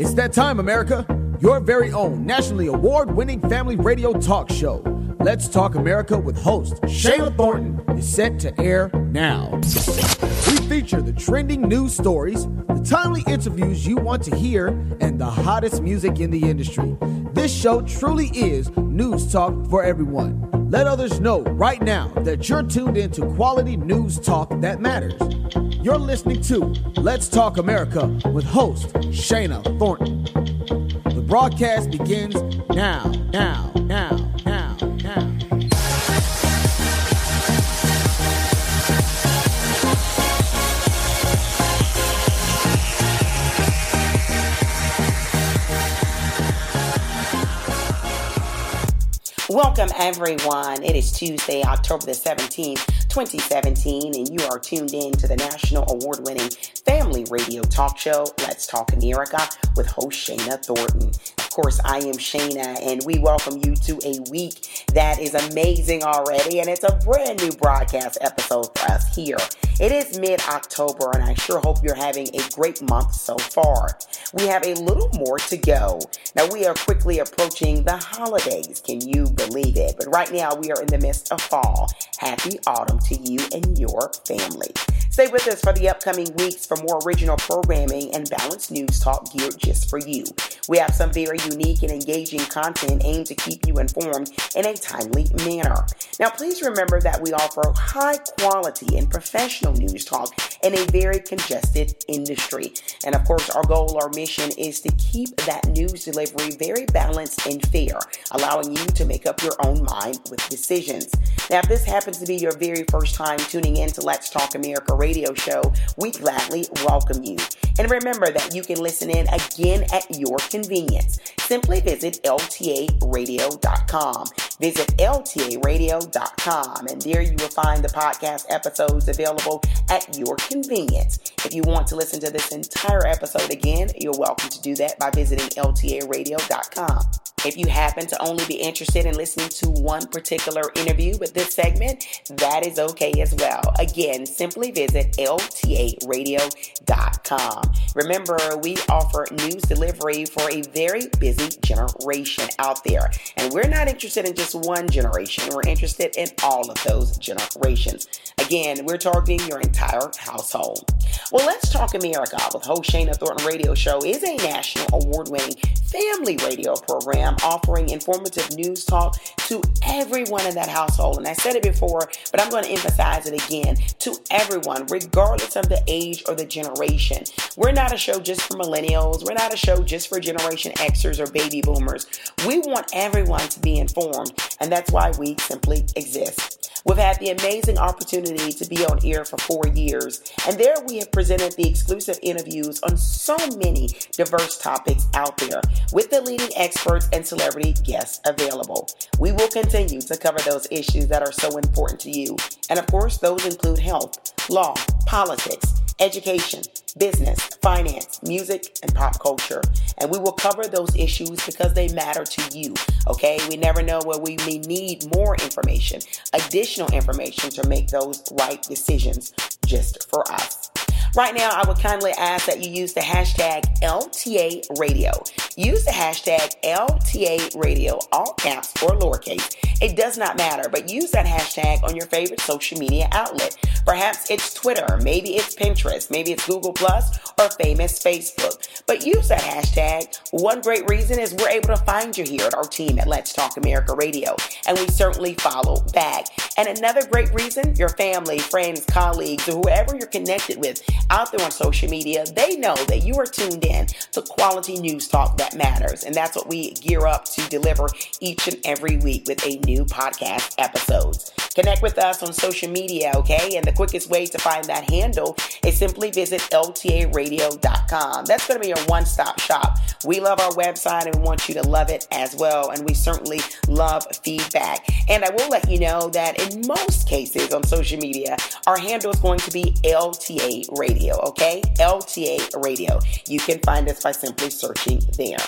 It's that time, America. Your very own nationally award-winning family radio talk show, Let's Talk America with host Shana Thornton, is set to air now. We feature the trending news stories, the timely interviews you want to hear, and the hottest music in the industry. This show truly is news talk for everyone. Let others know right now that you're tuned into quality news talk that matters. You're listening to Let's Talk America with host Shana Thornton. The broadcast begins now. Welcome, everyone. It is Tuesday, October the 17th, 2017, and you are tuned in to the national award-winning family radio talk show, Let's Talk America, with host Shana Thornton. Of course, I am Shana, and we welcome you to a week that is amazing already, and it's a brand new broadcast episode for us here. It is mid-October, and I sure hope you're having a great month so far. We have a little more to go. Now, we are quickly approaching the holidays. Can you believe it? But right now, we are in the midst of fall. Happy autumn to you and your family. Stay with us for the upcoming weeks for more original programming and balanced news talk geared just for you. We have some very unique and engaging content aimed to keep you informed in a timely manner. Now, please remember that we offer high quality and professional news talk in a very congested industry. And of course, our goal, our mission is to keep that news delivery very balanced and fair, allowing you to make up your own mind with decisions. Now, if this happens to be your very first time tuning in to Let's Talk America radio show, we gladly welcome you. And remember that you can listen in again at your convenience. Simply visit ltaradio.com. Visit ltaradio.com, and there you will find the podcast episodes available at your convenience. If you want to listen to this entire episode again, you're welcome to do that by visiting ltaradio.com. If you happen to only be interested in listening to one particular interview with this segment, that is okay as well. Again, simply visit ltaradio.com. Remember, we offer news delivery for a very busy generation out there, and we're not interested in just one generation. We're interested in all of those generations. Again, we're targeting your entire household. Well, Let's Talk America with host Shana Thornton radio show is a national award-winning family radio program offering informative news talk to everyone in that household. And I said it before, but I'm going to emphasize it again, to everyone, regardless of the age or the generation. We're not a show just for millennials. We're not a show just for Generation Xers or baby boomers. We want everyone to be informed, and that's why we simply exist. We've had the amazing opportunity to be on air for 4 years, and there we have presented the exclusive interviews on so many diverse topics out there with the leading experts and celebrity guests available. We will continue to cover those issues that are so important to you, and of course, those include health, law, politics, education, business, finance, music, and pop culture. And we will cover those issues because they matter to you, okay? We never know where we may need more information, additional information to make those right decisions just for us. Right now, I would kindly ask that you use the hashtag LTA Radio. Use the hashtag LTA Radio, all caps or lowercase. It does not matter, but use that hashtag on your favorite social media outlet. Perhaps it's Twitter, maybe it's Pinterest, maybe it's Google Plus, or famous Facebook. But use that hashtag. One great reason is we're able to find you here at our team at Let's Talk America Radio, and we certainly follow back. And another great reason, your family, friends, colleagues, or whoever you're connected with out there on social media, they know that you are tuned in to quality news talk that matters. And that's what we gear up to deliver each and every week with a new podcast episodes. Connect with us on social media, okay? And the quickest way to find that handle is simply visit ltaradio.com. That's going to be your one-stop shop. We love our website and we want you to love it as well. And we certainly love feedback. And I will let you know that in most cases on social media, our handle is going to be LTA Radio, okay? LTA Radio. You can find us by simply searching there.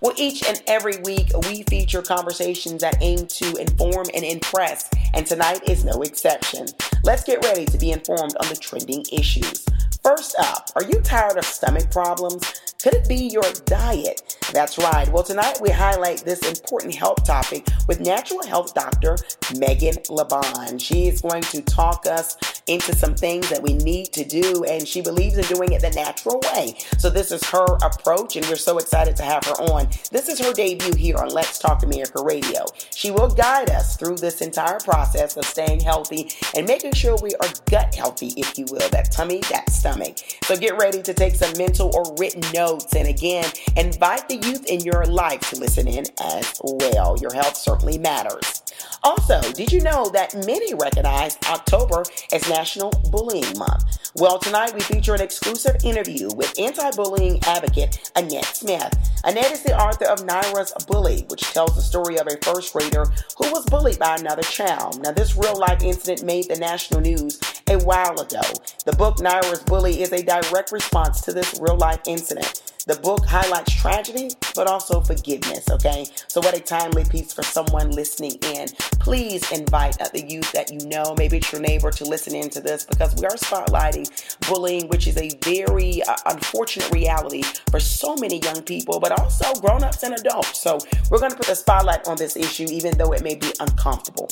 Well, each and every week, we feature conversations that aim to inform and impress and tonight is no exception. Let's get ready to be informed on the trending issues. First up, are you tired of stomach problems? Could it be your diet? That's right. Well, tonight we highlight this important health topic with natural health doctor Megan Lebon. She is going to talk us into some things that we need to do, and she believes in doing it the natural way. So this is her approach, and we're so excited to have her on. This is her debut here on Let's Talk America Radio. She will guide us through this entire process of staying healthy and making sure we are gut healthy, if you will, that tummy, that stomach. So get ready to take some mental or written notes. And again, invite the youth in your life to listen in as well. Your health certainly matters. Also, did you know that many recognize October as National Bullying Month? Well, tonight we feature an exclusive interview with anti-bullying advocate Annette Smith. Annette is the author of Naira's Bully, which tells the story of a first grader who was bullied by another child. Now, this real-life incident made the national news a while ago. The book Naira's Bully is a direct response to this real-life incident. The book highlights tragedy, but also forgiveness, okay? So what a timely piece for someone listening in. Please invite the youth that you know, maybe it's your neighbor, to listen in to this, because we are spotlighting bullying, which is a very unfortunate reality for so many young people, but also grown-ups and adults. So we're going to put a spotlight on this issue, even though it may be uncomfortable.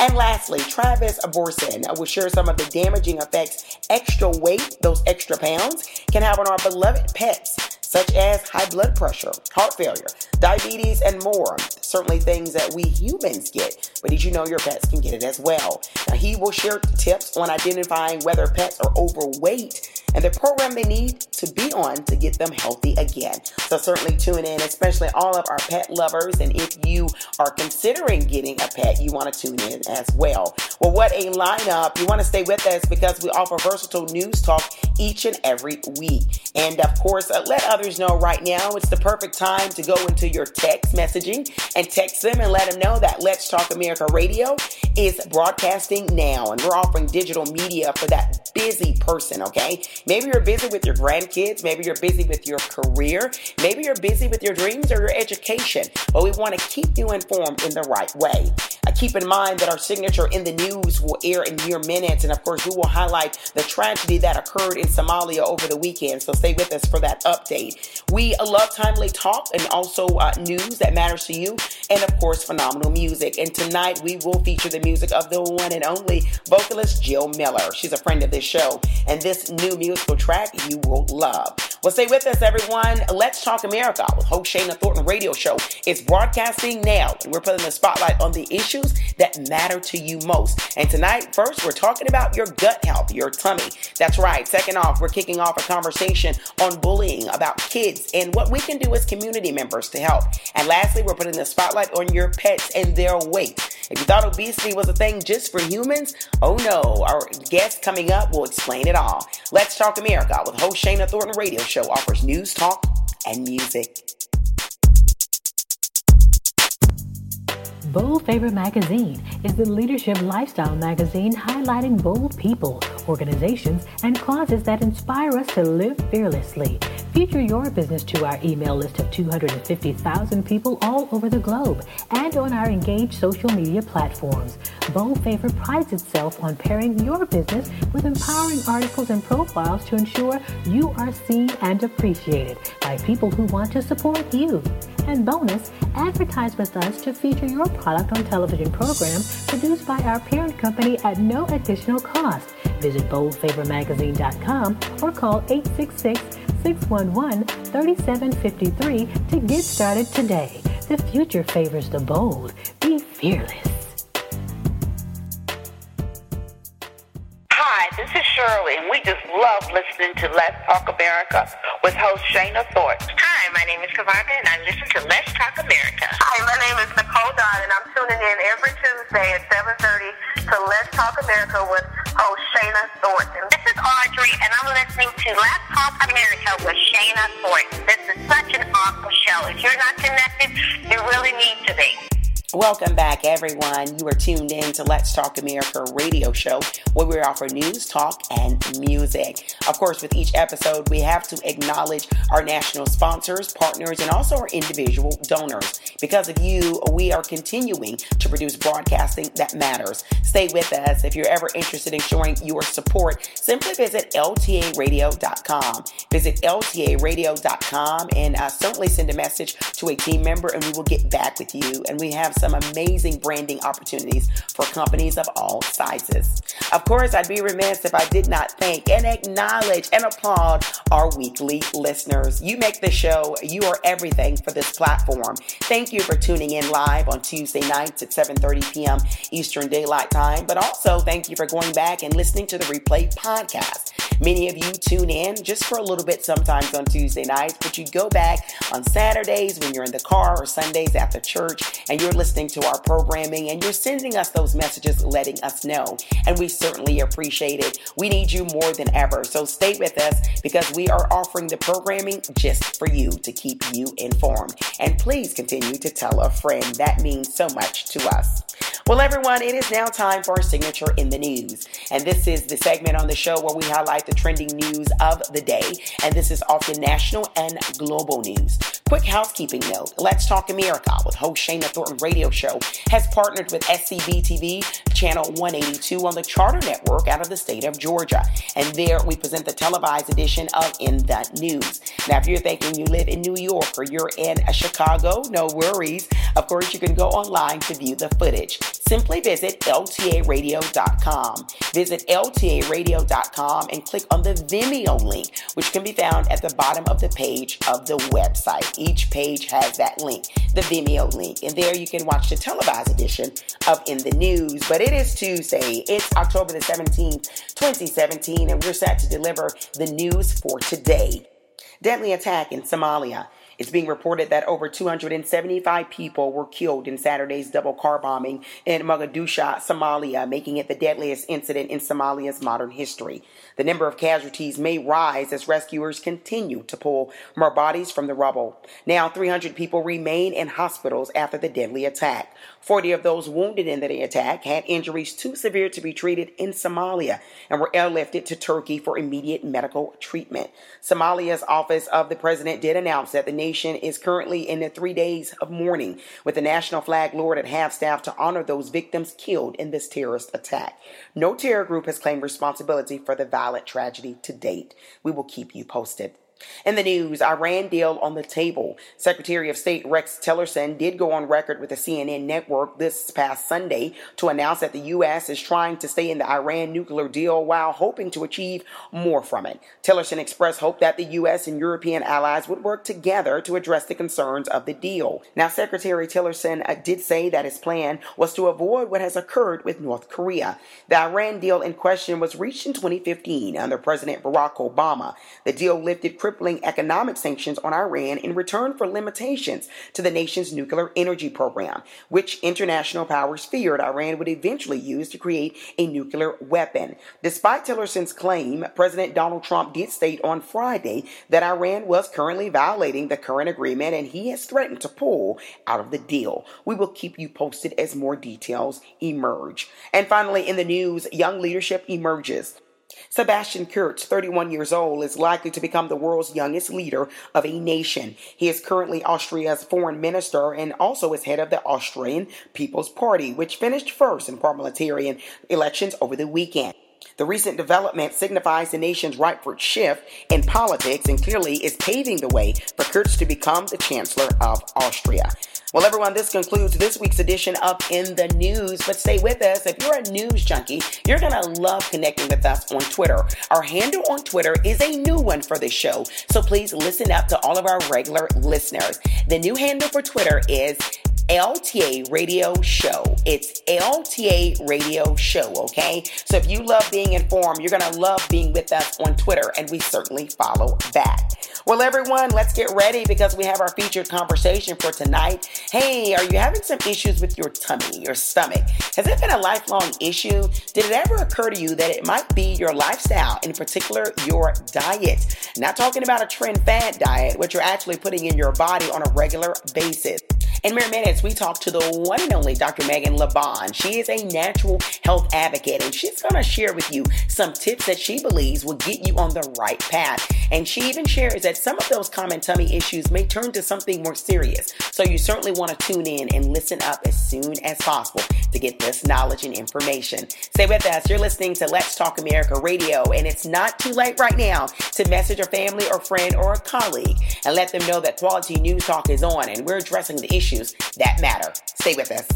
And lastly, Travis Brorsen will share some of the damaging effects extra weight, those extra pounds, can have on our beloved pets, such as high blood pressure, heart failure, diabetes, and more. Certainly things that we humans get, but did you know your pets can get it as well? Now, he will share tips on identifying whether pets are overweight and the program they need to be on to get them healthy again. So certainly tune in, especially all of our pet lovers. And if you are considering getting a pet, you want to tune in as well. Well, what a lineup. You want to stay with us because we offer versatile news talk each and every week. And of course, let others know right now, it's the perfect time to go into your text messaging and text them and let them know that Let's Talk America Radio is broadcasting now. And we're offering digital media for that busy person, okay? Maybe you're busy with your grandkids. Maybe you're busy with your career. Maybe you're busy with your dreams or your education. But we want to keep you informed in the right way. Keep in mind that our signature in the news will air in mere minutes. And of course, we will highlight the tragedy that occurred in Somalia over the weekend. So stay with us for that update. We love timely talk and also news that matters to you. And of course, phenomenal music. And tonight we will feature the music of the one and only vocalist Jill Miller. She's a friend of this show. And this new musical track you will love. Well, stay with us, everyone. Let's Talk America with host Shana Thornton radio show. It's broadcasting now. And we're putting the spotlight on the issues that matter to you most. And tonight, first, we're talking about your gut health, your tummy. That's right. Second off, we're kicking off a conversation on bullying, about kids, and what we can do as community members to help. And lastly, we're putting the spotlight on your pets and their weight. If you thought obesity was a thing just for humans, oh no. Our guest coming up will explain it all. Let's Talk America with host Shana Thornton radio show offers news, talk, and music. Bold Favor Magazine is the leadership lifestyle magazine highlighting bold people, organizations, and causes that inspire us to live fearlessly. Feature your business to our email list of 250,000 people all over the globe and on our engaged social media platforms. Bold Favor prides itself on pairing your business with empowering articles and profiles to ensure you are seen and appreciated by people who want to support you. And bonus, advertise with us to feature your product on television programs produced by our parent company at no additional cost. Visit boldfavormagazine.com or call 866-611-3753 to get started today. The future favors the bold. Be fearless. Hi, this is Shirley, and we just love listening to Let's Talk America with host Shana Thornton. Hi, my name is Kavana, and I listen to Let's Talk America. Hi, my name is Nicole Dodd, and I'm tuning in every Tuesday at 7:30 to Let's Talk America with host Shana Thornton. This is Audrey, and I'm listening to Let's Talk America with Shana Thornton. This is such an awesome show. If you're not connected, you really need to be. Welcome back, everyone. You are tuned in to Let's Talk America radio show, where we offer news, talk, and music. Of course, with each episode, we have to acknowledge our national sponsors, partners, and also our individual donors. Because of you, we are continuing to produce broadcasting that matters. Stay with us. If you're ever interested in showing your support, simply visit ltaradio.com. Visit ltaradio.com and certainly send a message to a team member, and we will get back with you. And we have some amazing branding opportunities for companies of all sizes. Of course, I'd be remiss if I did not thank and acknowledge and applaud our weekly listeners. You make the show. You are everything for this platform. Thank you for tuning in live on Tuesday nights at 7:30 p.m. Eastern Daylight Time, but also thank you for going back and listening to the replay podcast. Many of you tune in just for a little bit sometimes on Tuesday nights, but you go back on Saturdays when you're in the car or Sundays after church and you're listening to our programming and you're sending us those messages letting us know. And we certainly appreciate it. We need you more than ever. So stay with us because we are offering the programming just for you to keep you informed. And please continue to tell a friend. That means so much to us. Well, everyone, it is now time for our signature in the news. And this is the segment on the show where we highlight the trending news of the day. And this is often national and global news. Quick housekeeping note, Let's Talk America with host Shana Thornton radio show has partnered with SCB TV channel 182 on the Charter Network out of the state of Georgia. And there we present the televised edition of In the News. Now, if you're thinking you live in New York or you're in Chicago, no worries. Of course, you can go online to view the footage. Simply visit ltaradio.com. Visit ltaradio.com and click on the Vimeo link, which can be found at the bottom of the page of the website. Each page has that link, the Vimeo link. And there you can watch the televised edition of In the News. But it is Tuesday. It's October the 17th, 2017, and we're set to deliver the news for today. Deadly attack in Somalia. It's being reported that over 275 people were killed in Saturday's double car bombing in Mogadishu, Somalia, making it the deadliest incident in Somalia's modern history. The number of casualties may rise as rescuers continue to pull more bodies from the rubble. Now, 300 people remain in hospitals after the deadly attack. 40 of those wounded in the attack had injuries too severe to be treated in Somalia and were airlifted to Turkey for immediate medical treatment. Somalia's office of the president did announce that the nation is currently in the 3 days of mourning, with the national flag lowered at half-staff to honor those victims killed in this terrorist attack. No terror group has claimed responsibility for the violent tragedy to date. We will keep you posted. In the news, Iran deal on the table. Secretary of State Rex Tillerson did go on record with the CNN network this past Sunday to announce that the U.S. is trying to stay in the Iran nuclear deal while hoping to achieve more from it. Tillerson expressed hope that the U.S. and European allies would work together to address the concerns of the deal. Now, Secretary Tillerson did say that his plan was to avoid what has occurred with North Korea. The Iran deal in question was reached in 2015 under President Barack Obama. The deal lifted crippling economic sanctions on Iran in return for limitations to the nation's nuclear energy program, which international powers feared Iran would eventually use to create a nuclear weapon. Despite Tillerson's claim, President Donald Trump did state on Friday that Iran was currently violating the current agreement and he has threatened to pull out of the deal. We will keep you posted as more details emerge. And finally, in the news, young leadership emerges. Sebastian Kurz, 31 years old, is likely to become the world's youngest leader of a nation. He is currently Austria's foreign minister and also is head of the Austrian People's Party, which finished first in parliamentary elections over the weekend. The recent development signifies the nation's rightward shift in politics and clearly is paving the way for Kurz to become the Chancellor of Austria. Well, everyone, this concludes this week's edition of In the News, but stay with us. If you're a news junkie, you're going to love connecting with us on Twitter. Our handle on Twitter is a new one for this show, so please listen up to all of our regular listeners. The new handle for Twitter is LTA Radio Show. It's LTA Radio Show, okay? So if you love being informed, you're going to love being with us on Twitter, and we certainly follow back. Well, everyone, let's get ready because we have our featured conversation for tonight. Hey, are you having some issues with your tummy, your stomach? Has it been a lifelong issue? Did it ever occur to you that it might be your lifestyle, in particular your diet? Not talking about a trend fad diet, what you're actually putting in your body on a regular basis. In mere minutes, we talk to the one and only Dr. Megan Lebon. She is a natural health advocate, and she's going to share with you some tips that she believes will get you on the right path. And she even shares that some of those common tummy issues may turn to something more serious. So you certainly want to tune in and listen up as soon as possible to get this knowledge and information. Stay with us. You're listening to Let's Talk America Radio, and it's not too late right now to message a family or friend or a colleague and let them know that quality news talk is on, and we're addressing the issues that matter. Stay with us.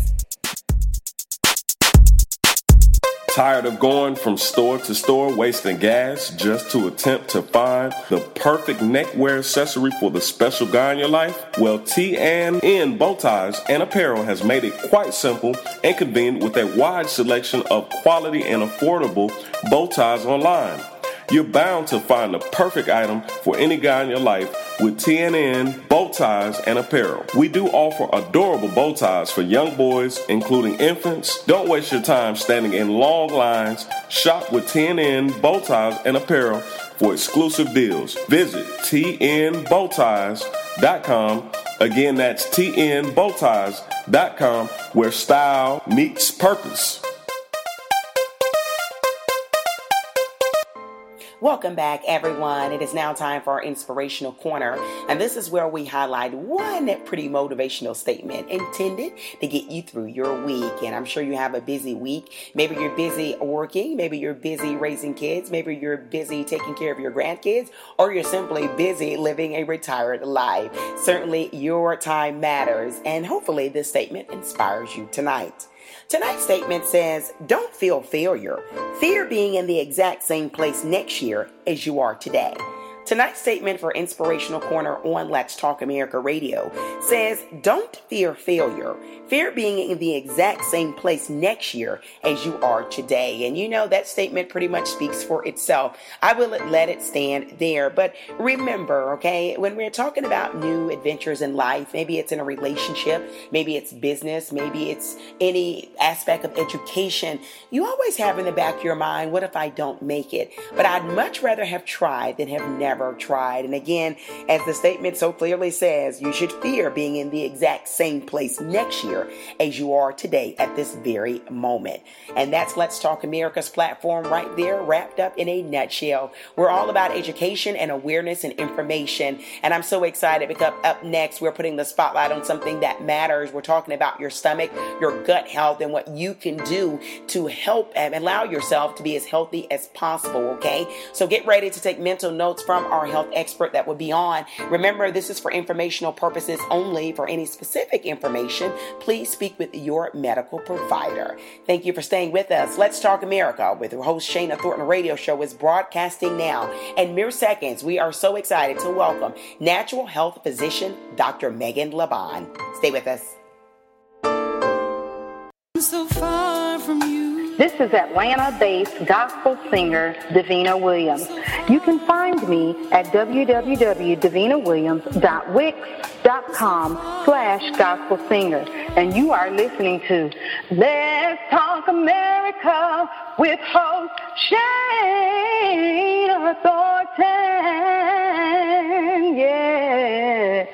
Tired of going from store to store, wasting gas just to attempt to find the perfect neckwear accessory for the special guy in your life? Well, TNN Bowties and Apparel has made it quite simple and convenient with a wide selection of quality and affordable bow ties online. You're bound to find the perfect item for any guy in your life with TNN Bow Ties and Apparel. We do offer adorable bow ties for young boys, including infants. Don't waste your time standing in long lines. Shop with TNN Bow Ties and Apparel for exclusive deals. Visit TNBowties.com. Again, that's TNBowties.com, where style meets purpose. Welcome back, everyone. It is now time for our Inspirational Corner, and this is where we highlight one pretty motivational statement intended to get you through your week. And I'm sure you have a busy week. Maybe you're busy working, maybe you're busy raising kids, maybe you're busy taking care of your grandkids, or you're simply busy living a retired life. Certainly, your time matters, and hopefully this statement inspires you tonight. Tonight's statement says, don't feel failure. Fear being in the exact same place next year as you are today. Tonight's statement for Inspirational Corner on Let's Talk America Radio says, don't fear failure. Fear being in the exact same place next year as you are today. And you know, that statement pretty much speaks for itself. I will let it stand there. But remember, okay, when we're talking about new adventures in life, maybe it's in a relationship, maybe it's business, maybe it's any aspect of education, you always have in the back of your mind, what if I don't make it? But I'd much rather have tried than have never tried. And again, as the statement so clearly says, you should fear being in the exact same place next year as you are today at this very moment. And that's Let's Talk America's platform right there, wrapped up in a nutshell. We're all about education and awareness and information. And I'm so excited because up next, we're putting the spotlight on something that matters. We're talking about your stomach, your gut health, and what you can do to help and allow yourself to be as healthy as possible. Okay. So get ready to take mental notes from our health expert that will be on. Remember, this is for informational purposes only. For any specific information, please speak with your medical provider. Thank you for staying with us. Let's Talk America with your host Shana Thornton radio show is broadcasting now. In mere seconds, we are so excited to welcome natural health physician Dr. Megan Lebon. Stay with us. I'm so far from you. This is Atlanta-based gospel singer Davina Williams. You can find me at www.davinawilliams.wix.com/gospelsinger. And you are listening to Let's Talk America with host Shana Thornton. Yeah.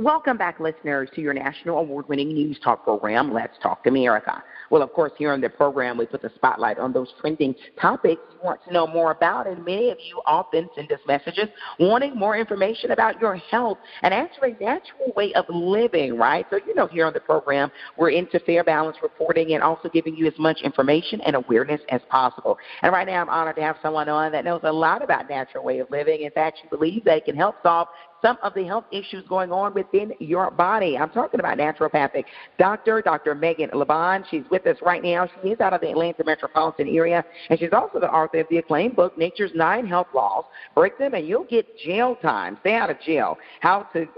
Welcome back, listeners, to your national award-winning news talk program, Let's Talk America. Well, of course, here on the program, we put the spotlight on those trending topics you want to know more about, and many of you often send us messages wanting more information about your health and actually natural way of living, right? So, you know, here on the program, we're into fair balance reporting and also giving you as much information and awareness as possible. And right now, I'm honored to have someone on that knows a lot about natural way of living. In fact, she believes that it can help solve some of the health issues going on within your body. I'm talking about naturopathic doctor, Dr. Megan Lebon. She's with us right now. She is out of the Atlanta metropolitan area, and she's also the author of the acclaimed book, Nature's Nine Health Laws. Break them and you'll get jail time. Stay out of jail. How to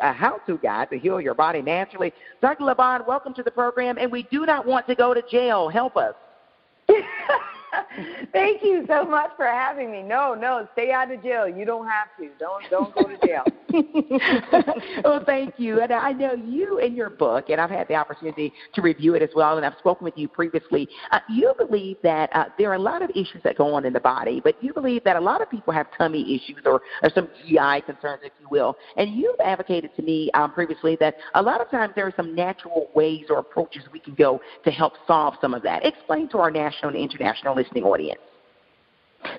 guide to heal your body naturally. Dr. Lebon, welcome to the program, and we do not want to go to jail. Help us. Thank you so much for having me. No, stay out of jail. You don't have to. Don't go to jail. Well, thank you. And I know you in your book, and I've had the opportunity to review it as well, and I've spoken with you previously. You believe that there are a lot of issues that go on in the body, but you believe that a lot of people have tummy issues or some GI concerns, if you will. And you've advocated to me previously that a lot of times there are some natural ways or approaches we can go to help solve some of that. Explain to our national and international listening audience.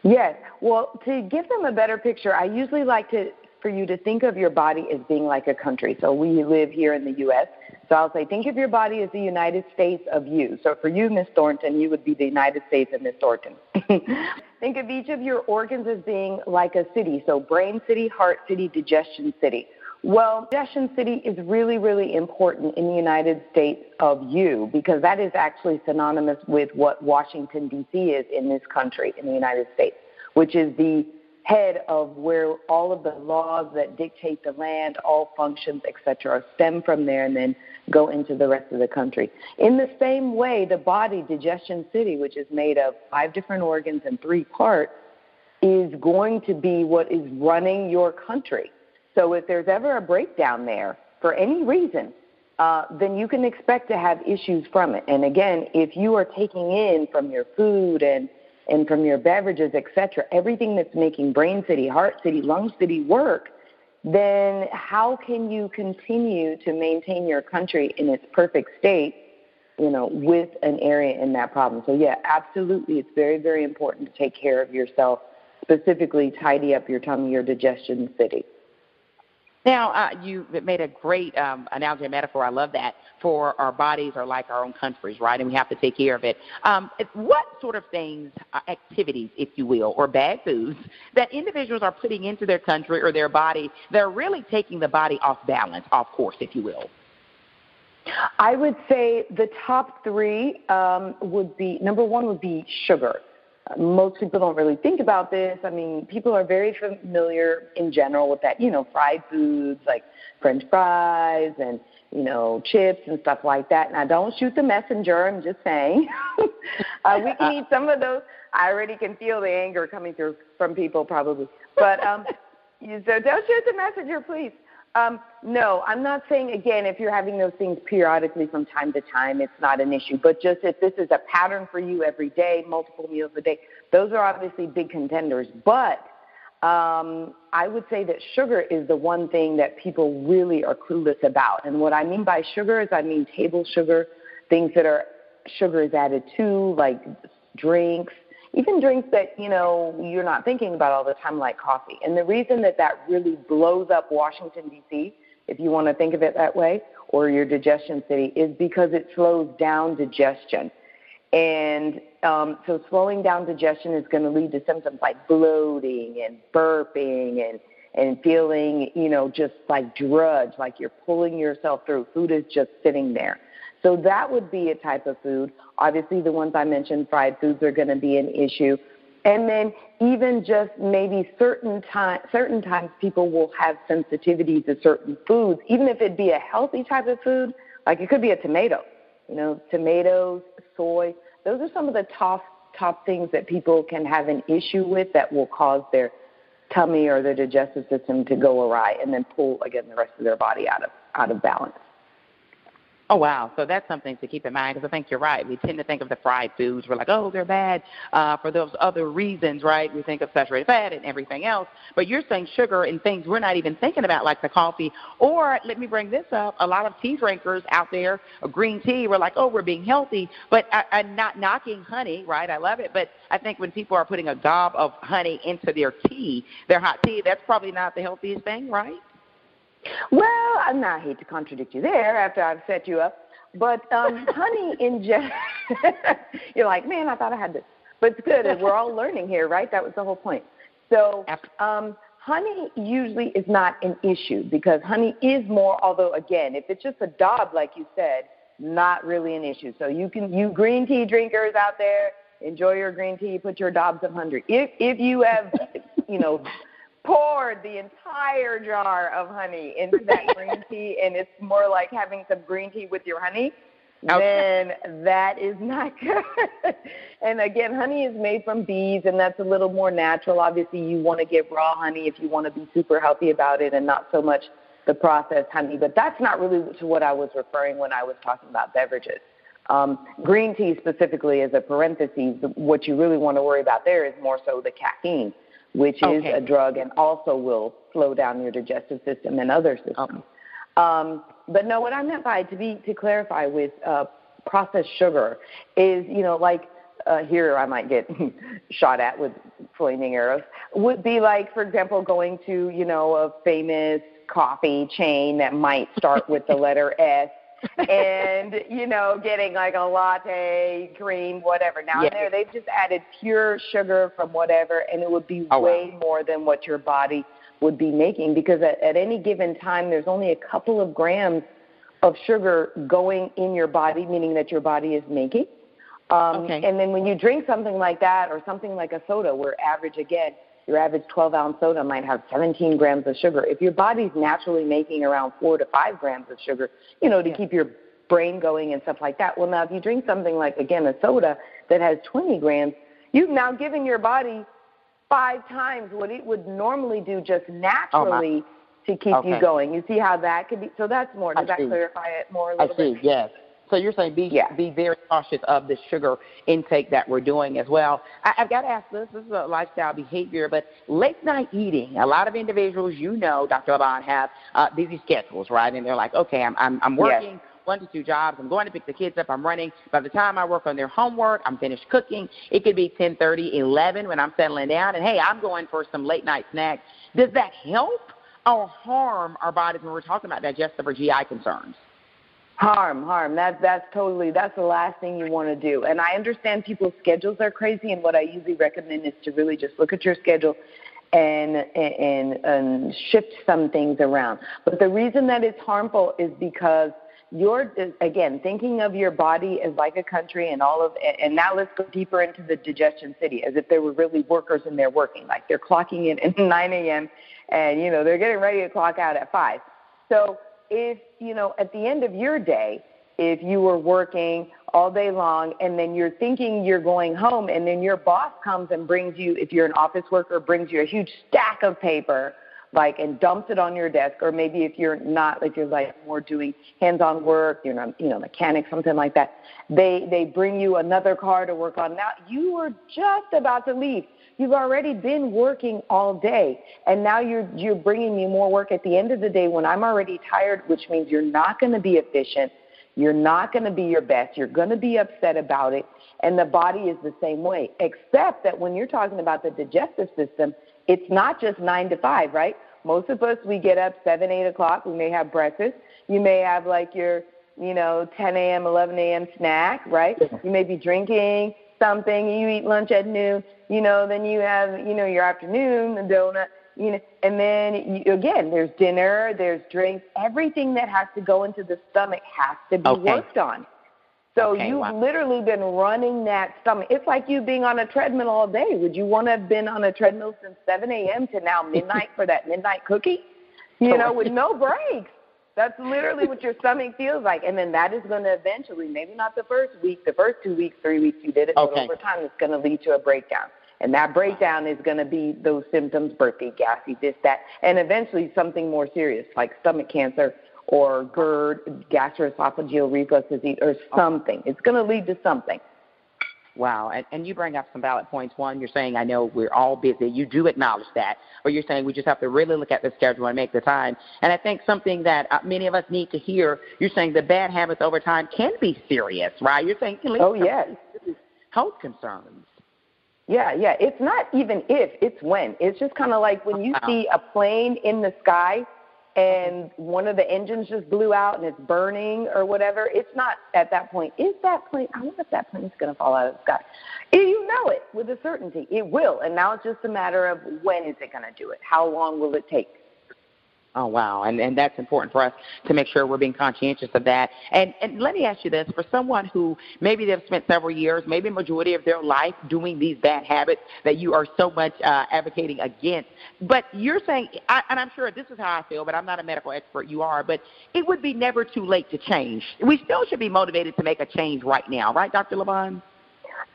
Yes. Well, to give them a better picture, I usually like for you to think of your body as being like a country. So we live here in the U.S., so I'll say think of your body as the United States of you. So for you, Ms. Thornton, you would be the United States of Ms. Thornton. Think of each of your organs as being like a city, so brain city, heart city, digestion city. Well, digestion city is really, really important in the United States of you, because that is actually synonymous with what Washington, D.C. is in this country, in the United States, which is the head of where all of the laws that dictate the land, all functions, etc., stem from there and then go into the rest of the country. In the same way, the body, digestion city, which is made of 5 different organs and 3 parts, is going to be what is running your country. So if there's ever a breakdown there for any reason, then you can expect to have issues from it. And again, if you are taking in from your food and from your beverages, et cetera, everything that's making brain city, heart city, lung city work, then how can you continue to maintain your country in its perfect state, with an area in that problem? So, yeah, absolutely, it's very, very important to take care of yourself, specifically tidy up your tummy, your digestion city. Now, you made a great analogy and metaphor. I love that. For our bodies are like our own countries, right? And we have to take care of it. What sort of things, activities, if you will, or bad foods that individuals are putting into their country or their body, they're really taking the body off balance, off course, if you will? I would say the top 3 would be, number 1 would be sugar. Most people don't really think about this. I mean, people are very familiar in general with that, fried foods like French fries and, chips and stuff like that. Now, don't shoot the messenger. I'm just saying. We can eat some of those. I already can feel the anger coming through from people probably. But so don't shoot the messenger, please. No, I'm not saying, again, if you're having those things periodically from time to time, it's not an issue. But just if this is a pattern for you every day, multiple meals a day, those are obviously big contenders. But I would say that sugar is the one thing that people really are clueless about. And what I mean by sugar is I mean table sugar, things that are sugar is added to, like drinks, even drinks that, you're not thinking about all the time, like coffee. And the reason that really blows up Washington, D.C., if you want to think of it that way, or your digestion city, is because it slows down digestion. And so slowing down digestion is going to lead to symptoms like bloating and burping and feeling, just like drudge, like you're pulling yourself through. Food is just sitting there. So that would be a type of food. Obviously, the ones I mentioned, fried foods, are going to be an issue. And then even just maybe certain times people will have sensitivity to certain foods, even if it be a healthy type of food, like it could be a tomato, tomatoes, soy. Those are some of the top things that people can have an issue with that will cause their tummy or their digestive system to go awry and then pull, again, the rest of their body out of balance. Oh, wow. So that's something to keep in mind, because I think you're right. We tend to think of the fried foods. We're like, oh, they're bad for those other reasons, right? We think of saturated fat and everything else. But you're saying sugar and things we're not even thinking about, like the coffee. Or let me bring this up. A lot of tea drinkers out there, green tea, we're like, oh, we're being healthy. But I'm not knocking honey, right? I love it. But I think when people are putting a gob of honey into their tea, their hot tea, that's probably not the healthiest thing, right? Well, I hate to contradict you there after I've set you up, but honey in general, you're like, man, I thought I had this. But it's good, and we're all learning here, right? That was the whole point. So honey usually is not an issue, because honey is more, although, again, if it's just a daub, like you said, not really an issue. So you green tea drinkers out there, enjoy your green tea, put your daubs of honey. If you have, poured the entire jar of honey into that green tea, and it's more like having some green tea with your honey, then that is not good. And again, honey is made from bees, and that's a little more natural. Obviously, you want to get raw honey if you want to be super healthy about it and not so much the processed honey. But that's not really to what I was referring when I was talking about beverages. Green tea specifically, as a parenthesis, what you really want to worry about there is more so the caffeine, which is a drug and also will slow down your digestive system and other systems. But no, what I meant by to clarify with processed sugar is, you know, like here I might get shot at with flaming arrows, would be like, for example, going to, you know, a famous coffee chain that might start with the letter S and, you know, getting like a latte, cream, whatever. Now and there, they've just added pure sugar from whatever, and it would be way more than what your body would be making, because at any given time, there's only a couple of grams of sugar going in your body, meaning that your body is making. And then when you drink something like that, or something like a soda, where average, again, your average 12-ounce soda might have 17 grams of sugar. If your body's naturally making around 4 to 5 grams of sugar, you know, to keep your brain going and stuff like that. Well, now if you drink something like, again, a soda that has 20 grams, you've now given your body 5 times what it would normally do just naturally to keep you going. You see how that could be? So that's more. Does that clarify it more a little bit? I see, yes. So you're saying be very cautious of the sugar intake that we're doing as well. I've got to ask this. This is a lifestyle behavior, but late night eating. A lot of individuals, you know, Dr. Lebon, have busy schedules, right? And they're like, okay, I'm working 1 to 2 jobs. I'm going to pick the kids up. I'm running. By the time I work on their homework, I'm finished cooking. It could be 10:30, 11 when I'm settling down. And, hey, I'm going for some late night snacks. Does that help or harm our bodies when we're talking about digestive or GI concerns? Harm. That's the last thing you want to do. And I understand people's schedules are crazy, and what I usually recommend is to really just look at your schedule and shift some things around. But the reason that it's harmful is because you're, again, thinking of your body as like a country and all of it. And now let's go deeper into the digestion city, as if they were really workers and they're working. Like they're clocking in at 9 a.m. and, you know, they're getting ready to clock out at 5. So if, you know, at the end of your day, if you were working all day long and then you're thinking you're going home and then your boss comes and brings you, if you're an office worker, brings you a huge stack of paper, like, and dumps it on your desk, or maybe if you're not, like, you're like more doing hands-on work, you're not, you know, mechanic, something like that, they bring you another car to work on. Now you are just about to leave. You've already been working all day, and now you're bringing me more work at the end of the day when I'm already tired, which means you're not going to be efficient. You're not going to be your best. You're going to be upset about it, and the body is the same way, except that when you're talking about the digestive system, it's not just 9 to 5, right? Most of us, we get up 7, 8 o'clock. We may have breakfast. You may have, like, your, you know, 10 a.m., 11 a.m. snack, right? You may be drinking something, you eat lunch at noon, you know, then you have, you know, your afternoon, the donut, you know, and then you, again, there's dinner, there's drinks, everything that has to go into the stomach has to be worked on. So you've literally been running that stomach. It's like you being on a treadmill all day. Would you want to have been on a treadmill since 7 a.m. to now midnight for that midnight cookie? You know, with no breaks. That's literally what your stomach feels like. And then that is going to eventually, maybe not the first week, the first 2 weeks, 3 weeks you did it, but over time it's going to lead to a breakdown. And that breakdown is going to be those symptoms, burpy, gassy, this, that, and eventually something more serious like stomach cancer or GERD, gastroesophageal reflux disease, or something. It's going to lead to something. Wow, and you bring up some valid points. One, you're saying, I know we're all busy. You do acknowledge that. But you're saying we just have to really look at the schedule and make the time. And I think something that many of us need to hear, you're saying the bad habits over time can be serious, right? You're saying can lead to health concerns. Yeah. It's not even if, it's when. It's just kind of like when you see a plane in the sky and one of the engines just blew out and it's burning or whatever, it's not at that point. Is that plane, I wonder if that plane is going to fall out of the sky. You know it with a certainty. It will. And now it's just a matter of when is it going to do it? How long will it take? Oh, wow. And that's important for us to make sure we're being conscientious of that. And let me ask you this. For someone who maybe they've spent several years, maybe a majority of their life doing these bad habits that you are so much advocating against, but you're saying, and I'm sure this is how I feel, but I'm not a medical expert, you are, but it would be never too late to change. We still should be motivated to make a change right now, right, Dr. Lebon?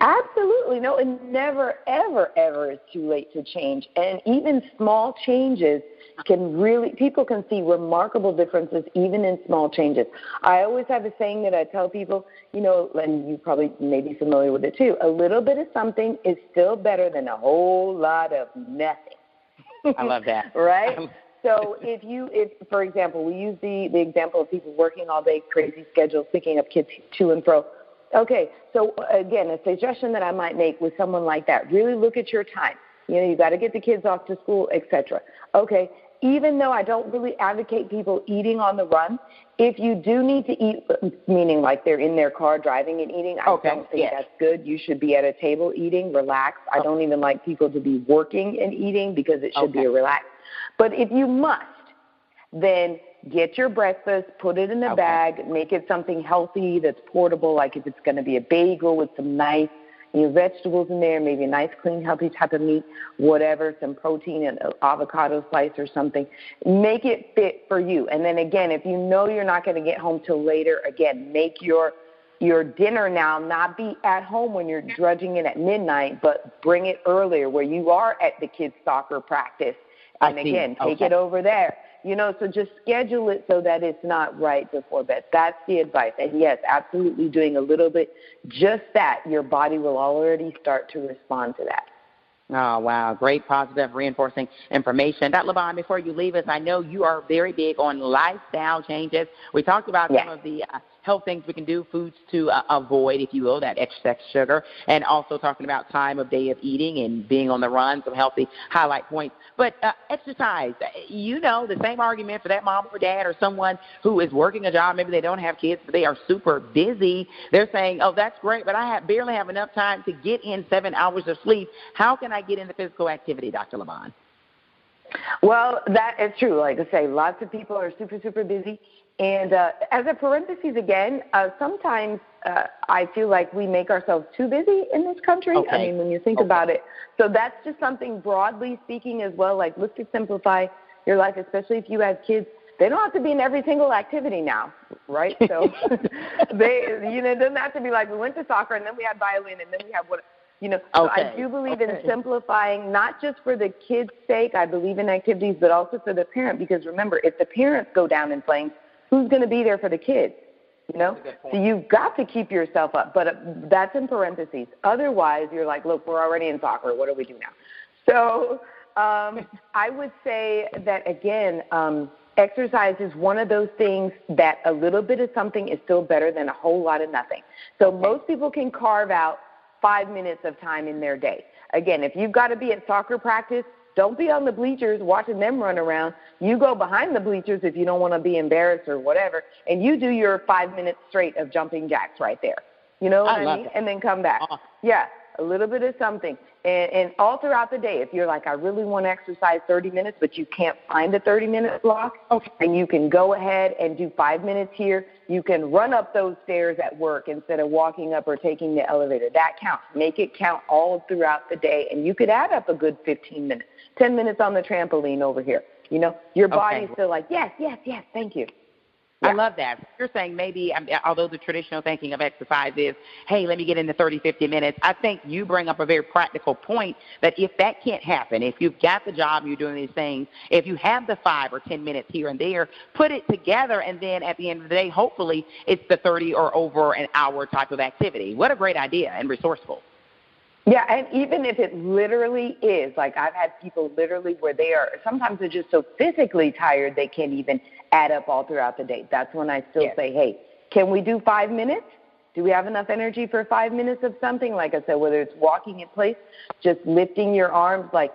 Absolutely. No, it never, ever, ever is too late to change. And even small changes can really, people can see remarkable differences even in small changes. I always have a saying that I tell people, you know, and you probably may be familiar with it too, a little bit of something is still better than a whole lot of nothing. I love that. Right? So if for example, we use the example of people working all day, crazy schedules, picking up kids to and fro. Okay, so again, a suggestion that I might make with someone like that, really look at your time. You know, you got to get the kids off to school, etc. Okay, even though I don't really advocate people eating on the run, if you do need to eat, meaning like they're in their car driving and eating, I don't think that's good. You should be at a table eating, relaxed. I don't even like people to be working and eating because it should be relaxed. But if you must, then get your breakfast, put it in a bag, make it something healthy that's portable, like if it's going to be a bagel with some nice vegetables in there, maybe a nice, clean, healthy type of meat, whatever, some protein, an avocado slice or something. Make it fit for you. And then, again, if you know you're not going to get home till later, again, make your dinner now, not be at home when you're drudging it at midnight, but bring it earlier where you are at the kids' soccer practice. And, again, take it over there. You know, so just schedule it so that it's not right before bed. That's the advice. And, yes, absolutely doing a little bit, just that, your body will already start to respond to that. Oh, wow. Great positive reinforcing information. Dr. Lebon, before you leave us, I know you are very big on lifestyle changes. We talked about some of the health things we can do, foods to avoid, if you will, that excess sugar, and also talking about time of day of eating and being on the run, some healthy highlight points. But exercise, you know, the same argument for that mom or dad or someone who is working a job. Maybe they don't have kids, but they are super busy. They're saying, oh, that's great, but I barely have enough time to get in 7 hours of sleep. How can I get into physical activity, Dr. Lebon? Well, that is true. Like I say, lots of people are super, super busy. And as a parenthesis again, sometimes I feel like we make ourselves too busy in this country. I mean, when you think about it. So that's just something broadly speaking as well, like look to simplify your life, especially if you have kids. They don't have to be in every single activity now, right? So it doesn't have to be like we went to soccer and then we had violin and then we have what. So I do believe in simplifying, not just for the kids' sake. I believe in activities, but also for the parent, because remember, if the parents go down in flames, who's going to be there for the kids? You know, so you've got to keep yourself up. But that's in parentheses. Otherwise, you're like, look, we're already in soccer. What do we do now? So I would say that again. Exercise is one of those things that a little bit of something is still better than a whole lot of nothing. So most people can carve out 5 minutes of time in their day. Again, if you've got to be at soccer practice, don't be on the bleachers watching them run around. You go behind the bleachers if you don't want to be embarrassed or whatever, and you do your 5 minutes straight of jumping jacks right there. You know what I mean? And then come back. Yeah, a little bit of something. And all throughout the day, if you're like, I really want to exercise 30 minutes, but you can't find a 30-minute block, and you can go ahead and do 5 minutes here. You can run up those stairs at work instead of walking up or taking the elevator. That counts. Make it count all throughout the day, and you could add up a good 15 minutes, 10 minutes on the trampoline over here. You know, your body's still like, yes, yes, yes, thank you. Yeah. I love that. You're saying maybe, although the traditional thinking of exercise is, hey, let me get into 30, 50 minutes, I think you bring up a very practical point that if that can't happen, if you've got the job, you're doing these things, if you have the 5 or 10 minutes here and there, put it together, and then at the end of the day, hopefully it's the 30 or over an hour type of activity. What a great idea and resourceful. Yeah, and even if it literally is, like I've had people literally where they are, sometimes they're just so physically tired they can't even add up all throughout the day. That's when I still say, hey, can we do 5 minutes? Do we have enough energy for 5 minutes of something? Like I said, whether it's walking in place, just lifting your arms like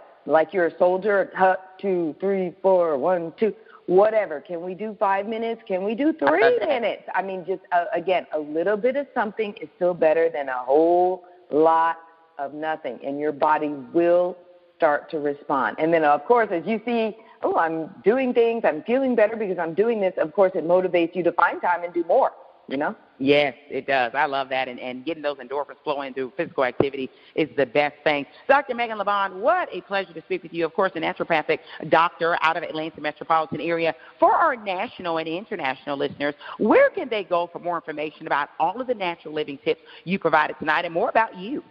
you're a soldier, hut, two, three, four, one, two, whatever. Can we do 5 minutes? Can we do 3 minutes? I mean, just, again, a little bit of something is still better than a whole lot of nothing, and your body will start to respond. And then, of course, as you see oh, I'm doing things, I'm feeling better because I'm doing this, of course it motivates you to find time and do more, you know? Yes, it does. I love that. And getting those endorphins flowing through physical activity is the best thing. Dr. Megan Lebon, what a pleasure to speak with you. Of course, a naturopathic doctor out of Atlanta metropolitan area. For our national and international listeners, where can they go for more information about all of the natural living tips you provided tonight and more about you?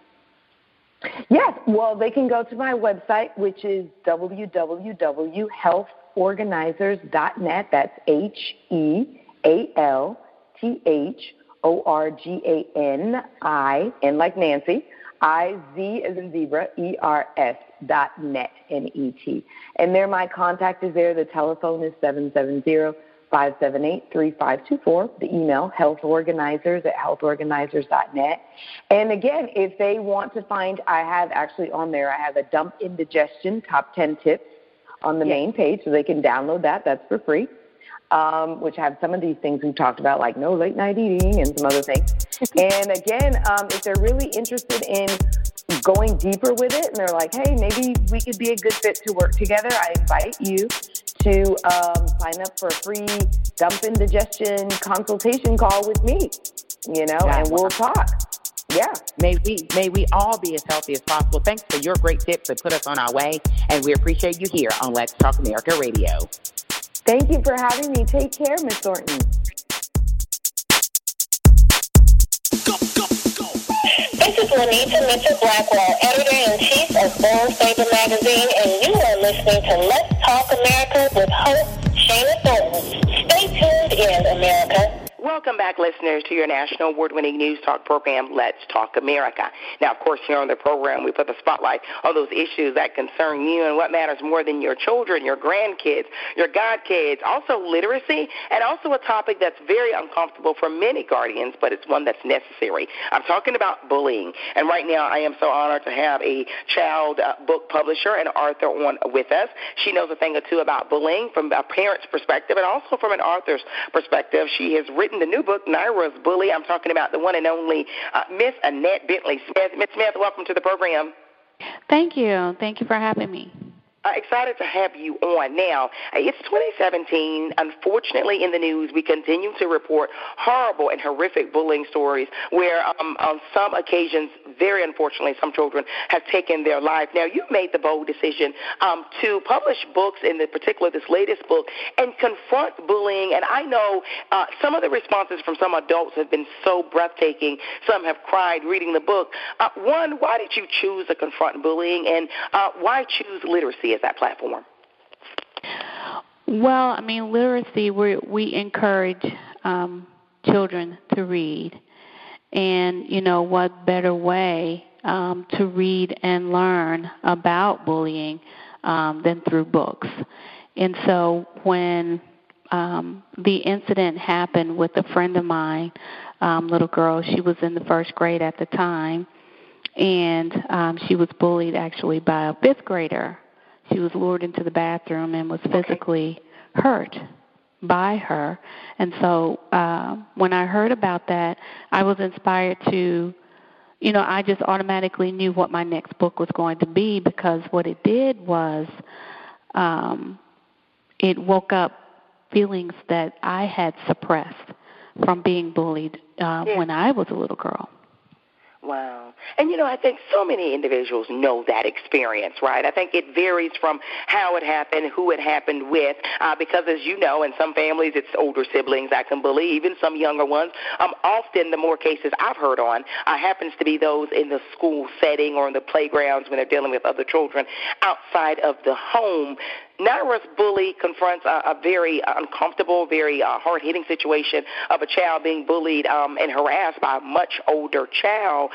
Yes, well, they can go to my website, which is www.healthorganizers.net. That's H-E-A-L-T-H-O-R-G-A-N-I, like Nancy, I-Z as in zebra, E-R-S.net, N-E-T. And there, my contact is there. The telephone is 770-578-3524. The email, healthorganizers@healthorganizers.net. And again, if they want to find, I have actually on there, I have a dump indigestion top 10 tips on the main page, so they can download that. That's for free. Which have some of these things we talked about, like no late night eating and some other things. And again, if they're really interested in going deeper with it and they're like, hey, maybe we could be a good fit to work together, I invite you to sign up for a free dump indigestion consultation call with me, you know, and we'll talk. Yeah. May we all be as healthy as possible. Thanks for your great tips that put us on our way, and we appreciate you here on Let's Talk America Radio. Thank you for having me. Take care, Ms. Thornton. This is Lenita Mitchell-Blackwell, editor-in-chief of Bulls Paper Magazine, and you are listening to Let's Talk America with host Shana Thornton. Stay tuned in, America. Welcome back, listeners, to your national award-winning news talk program, Let's Talk America. Now, of course, here on the program, we put the spotlight on those issues that concern you and what matters more than your children, your grandkids, your godkids, also literacy, and also a topic that's very uncomfortable for many guardians, but it's one that's necessary. I'm talking about bullying, and right now I am so honored to have a child book publisher and author on with us. She knows a thing or two about bullying from a parent's perspective and also from an author's perspective. She has written the new book, Naira's Bully. I'm talking about the one and only Miss Annette Smith. Miss Smith, welcome to the program. Thank you. Thank you for having me. Excited to have you on. Now, it's 2017. Unfortunately, in the news, we continue to report horrible and horrific bullying stories where, on some occasions, very unfortunately, some children have taken their life. Now, you made the bold decision to publish books, in particular this latest book, and confront bullying. And I know some of the responses from some adults have been so breathtaking. Some have cried reading the book. One, why did you choose to confront bullying, and why choose literacy as that platform? Well, I mean, literacy, we encourage children to read. And, you know, what better way to read and learn about bullying than through books? And so when the incident happened with a friend of mine, little girl, she was in the first grade at the time, and she was bullied actually by a fifth grader. She was lured into the bathroom and was physically hurt by her. And so when I heard about that, I was inspired to, you know, I just automatically knew what my next book was going to be, because what it did was it woke up feelings that I had suppressed from being bullied when I was a little girl. Wow. And, you know, I think so many individuals know that experience, right? I think it varies from how it happened, who it happened with, because, as you know, in some families, it's older siblings, I can believe, and some younger ones. Often the more cases I've heard on happens to be those in the school setting or in the playgrounds when they're dealing with other children outside of the home. Naira's Bully confronts a very uncomfortable, very hard-hitting situation of a child being bullied and harassed by a much older child.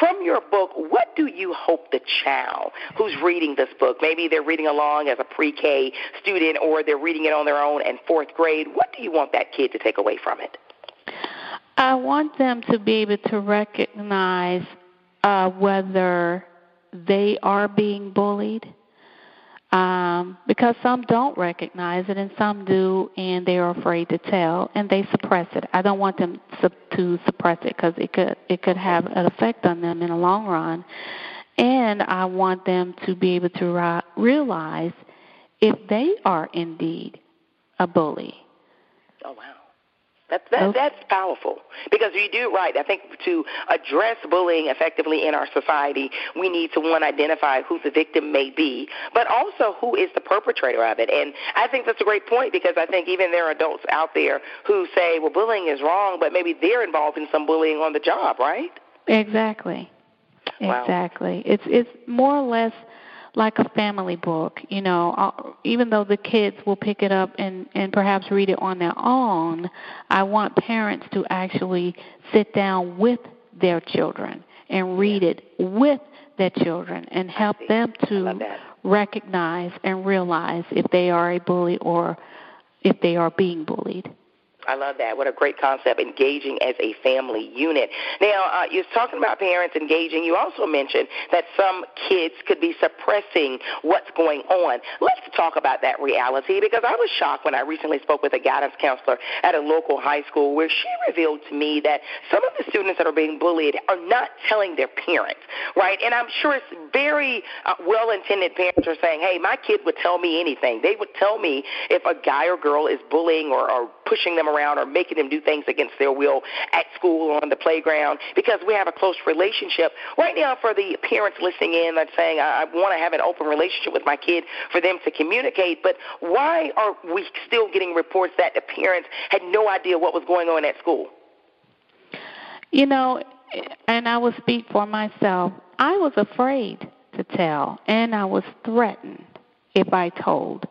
From your book, what do you hope the child who's reading this book, maybe they're reading along as a pre-K student or they're reading it on their own in fourth grade, what do you want that kid to take away from it? I want them to be able to recognize whether they are being bullied. Because some don't recognize it and some do, and they are afraid to tell, and they suppress it. I don't want them to suppress it, because it could have an effect on them in the long run. And I want them to be able to realize if they are indeed a bully. Oh, wow. That's powerful, because you do right. I think to address bullying effectively in our society, we need to, one, identify who the victim may be, but also who is the perpetrator of it. And I think that's a great point, because I think even there are adults out there who say, well, bullying is wrong, but maybe they're involved in some bullying on the job, right? Exactly. Wow. Exactly. It's more or less like a family book, you know. Even though the kids will pick it up and perhaps read it on their own, I want parents to actually sit down with their children and read it with their children and help them to recognize and realize if they are a bully or if they are being bullied. I love that. What a great concept, engaging as a family unit. Now, you're talking about parents engaging. You also mentioned that some kids could be suppressing what's going on. Let's talk about that reality, because I was shocked when I recently spoke with a guidance counselor at a local high school where she revealed to me that some of the students that are being bullied are not telling their parents, right? And I'm sure it's very well-intended parents are saying, hey, my kid would tell me anything. They would tell me if a guy or girl is bullying or pushing them around or making them do things against their will at school or on the playground, because we have a close relationship. Right now, for the parents listening in that's saying, I want to have an open relationship with my kid, for them to communicate, but why are we still getting reports that the parents had no idea what was going on at school? You know, and I will speak for myself, I was afraid to tell, and I was threatened if I told.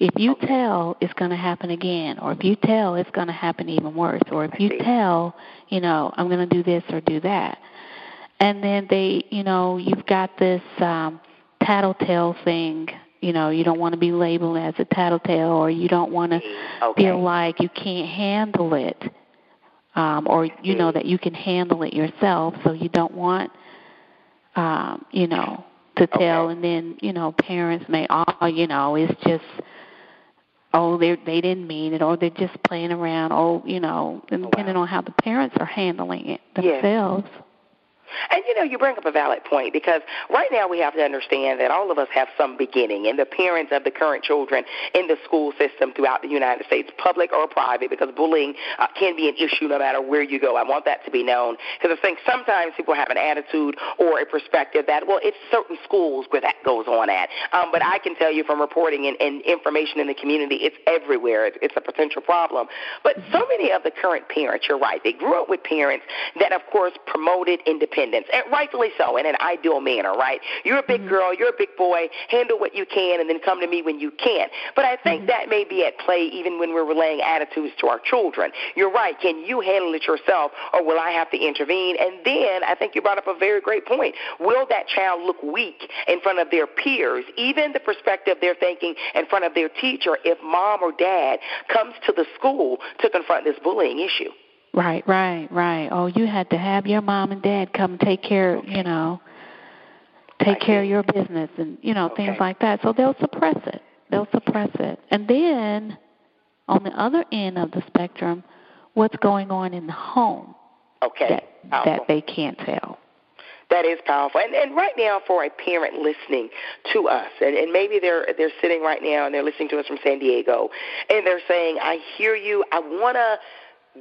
If you tell, it's going to happen again, or if you tell, it's going to happen even worse, or if you tell, you know, I'm going to do this or do that. And then they, you know, you've got this tattletale thing, you know, you don't want to be labeled as a tattletale, or you don't want to feel like you can't handle it, or you know that you can handle it yourself, so you don't want, you know, to tell. And then, you know, parents may, oh, you know, it's just, oh, they didn't mean it, or they're just playing around, oh, you know, depending on how the parents are handling it themselves. Yes. And, you know, you bring up a valid point, because right now we have to understand that all of us have some beginning, and the parents of the current children in the school system throughout the United States, public or private, because bullying can be an issue no matter where you go. I want that to be known, because I think sometimes people have an attitude or a perspective that, well, it's certain schools where that goes on at. But I can tell you from reporting and information in the community, it's everywhere. It's a potential problem. But so many of the current parents, you're right, they grew up with parents that, of course, promoted independence. And rightfully so, in an ideal manner, right? You're a big girl, you're a big boy, handle what you can and then come to me when you can't. But I think that may be at play even when we're relaying attitudes to our children. You're right, can you handle it yourself, or will I have to intervene? And then I think you brought up a very great point. Will that child look weak in front of their peers, even the perspective they're thinking in front of their teacher, if mom or dad comes to the school to confront this bullying issue? Right. Oh, you had to have your mom and dad come take care, you know, take care of your business and, you know, things like that. So they'll suppress it. And then on the other end of the spectrum, what's going on in the home that they can't tell. That is powerful. And right now, for a parent listening to us, and maybe they're sitting right now and they're listening to us from San Diego, and they're saying, I hear you, I want to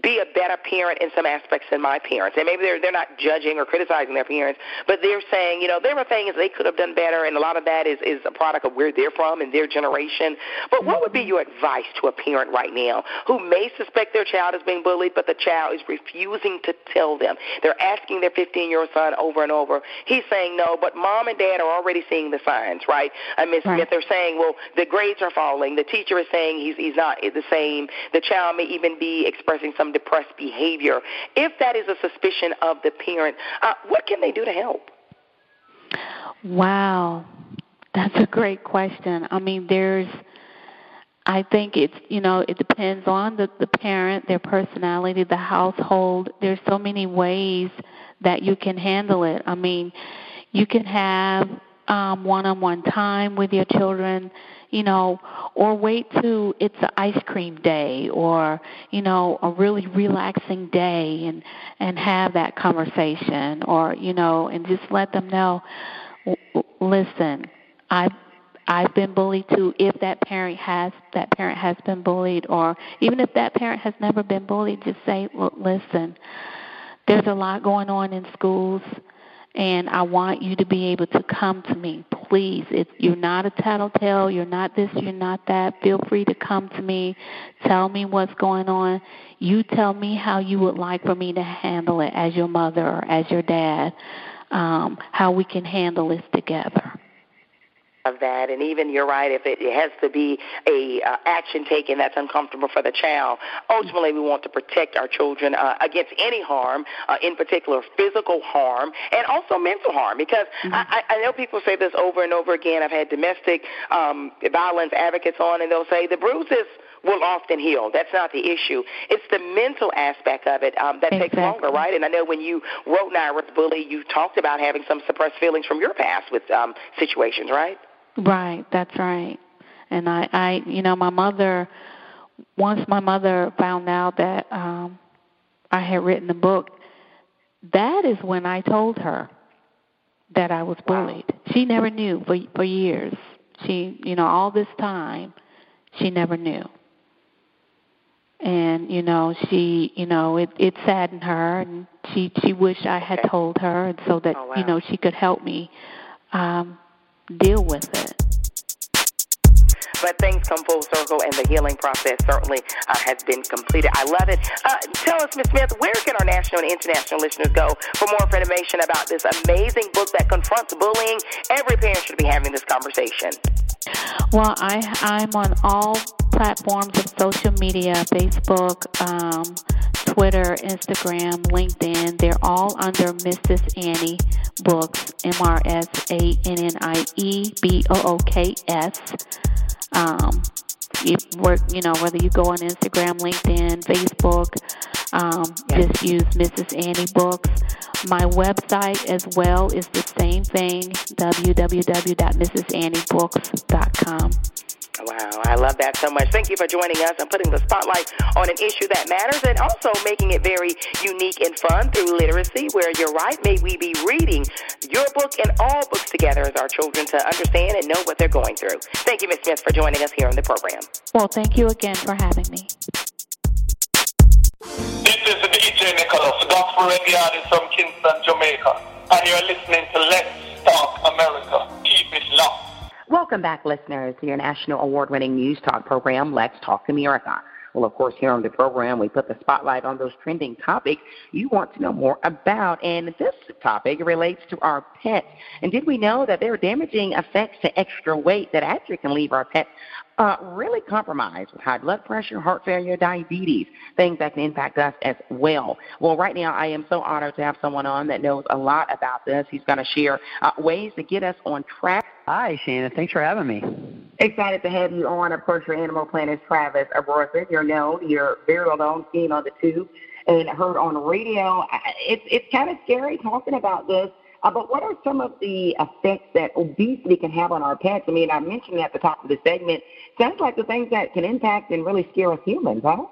be a better parent in some aspects than my parents. And maybe they're not judging or criticizing their parents, but they're saying, you know, there are things they could have done better, and a lot of that is a product of where they're from and their generation. But what would be your advice to a parent right now who may suspect their child is being bullied, but the child is refusing to tell them? They're asking their 15-year-old son over and over. He's saying no, but mom and dad are already seeing the signs, right? And Ms. Smith, they're saying, well, the grades are falling. The teacher is saying he's not the same. The child may even be expressing some depressed behavior. If that is a suspicion of the parent, what can they do to help? Wow, that's a great question. I mean, I think it's, you know, it depends on the parent, their personality, the household. There's so many ways that you can handle it. I mean, you can have one-on-one time with your children, you know, or wait till it's an ice cream day or, you know, a really relaxing day and have that conversation, or, you know, and just let them know, listen, I I've been bullied to, if that parent has been bullied, or even if that parent has never been bullied, just say, well, listen, there's a lot going on in schools, and I want you to be able to come to me. Please, you're not a tattletale. You're not this, you're not that. Feel free to come to me. Tell me what's going on. You tell me how you would like for me to handle it as your mother or as your dad, how we can handle this together. Of that, and even you're right, if it has to be a action taken that's uncomfortable for the child. Ultimately, we want to protect our children against any harm, in particular physical harm and also mental harm, because I know people say this over and over again. I've had domestic violence advocates on, and they'll say the bruises will often heal. That's not the issue. It's the mental aspect of it that takes longer, right? And I know when you wrote Naira's Bully, you talked about having some suppressed feelings from your past with situations, right? Right, that's right. And I you know, once my mother found out that I had written the book, that is when I told her that I was bullied. Wow. She never knew for years. She, you know, all this time, she never knew. And, you know, she, you know, it saddened her, and she wished I had told her, and so that, you know, she could help me deal with it. But things come full circle, and the healing process certainly has been completed. I love it. Tell us, Ms. Smith, where can our national and international listeners go for more information about this amazing book that confronts bullying? Every parent should be having this conversation. Well, I'm on all platforms of social media, Facebook, Twitter, Instagram, LinkedIn. They're all under Mrs. Annie Books, MrSanniebooks. You work, you know, whether you go on Instagram, LinkedIn, Facebook, just use Mrs. Annie Books. My website as well is the same thing, www.mrsanniebooks.com. Wow, I love that so much. Thank you for joining us and putting the spotlight on an issue that matters, and also making it very unique and fun through literacy, where you're right, may we be reading your book and all books together as our children to understand and know what they're going through. Thank you, Ms. Smith, for joining us here on the program. Well, thank you again for having me. This is DJ Nicholas, gospel radio artist from Kingston, Jamaica, and you're listening to Let's Talk America. Keep it locked. Welcome back, listeners, to your national award-winning news talk program, Let's Talk America. Well, of course, here on the program, we put the spotlight on those trending topics you want to know more about. And this topic relates to our pets. And did we know that there are damaging effects to extra weight that actually can leave our pets really compromised with high blood pressure, heart failure, diabetes, things that can impact us as well. Well, right now I am so honored to have someone on that knows a lot about this. He's going to share ways to get us on track. Hi, Shana. Thanks for having me. Excited to have you on. Of course, your Animal Planet is Travis Brorsen. You're known, you're very well-known, seen on the tube and heard on the radio. It's kind of scary talking about this. But what are some of the effects that obesity can have on our pets? I mean, I mentioned at the top of the segment, sounds like the things that can impact and really scare us humans, huh?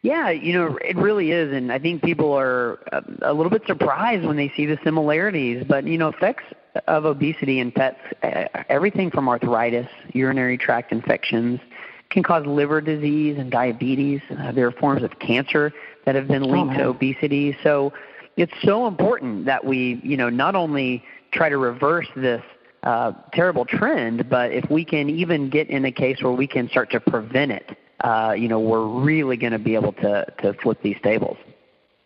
Yeah, you know, it really is, and I think people are a little bit surprised when they see the similarities. But, you know, effects of obesity in pets, everything from arthritis, urinary tract infections, can cause liver disease and diabetes. There are forms of cancer that have been linked to obesity. So it's so important that we, you know, not only try to reverse this terrible trend, but if we can even get in a case where we can start to prevent it, you know, we're really going to be able to flip these tables.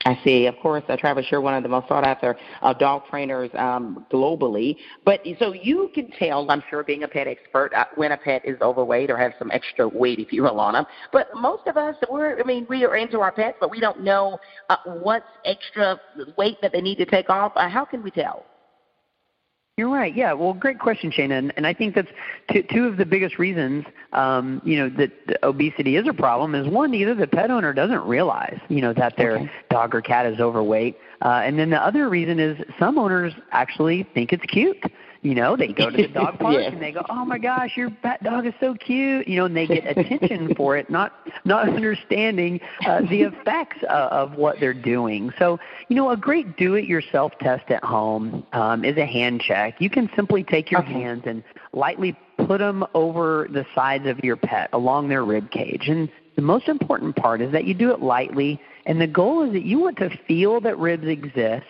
I see. Of course, Travis, you're one of the most sought-after dog trainers globally. But so you can tell, I'm sure, being a pet expert, when a pet is overweight or has some extra weight, if you will, on them. But most of us, we are into our pets, but we don't know what's extra weight that they need to take off. How can we tell? You're right. Yeah. Well, great question, Shana. And I think that's two of the biggest reasons, you know, that obesity is a problem is, one, either the pet owner doesn't realize, you know, that their dog or cat is overweight. And then the other reason is some owners actually think it's cute. You know, they go to the dog park yes. and they go, oh, my gosh, your pet dog is so cute. You know, and they get attention for it, not understanding the effects of what they're doing. So, you know, a great do-it-yourself test at home is a hand check. You can simply take your hands and lightly put them over the sides of your pet along their rib cage. And the most important part is that you do it lightly, and the goal is that you want to feel that ribs exist,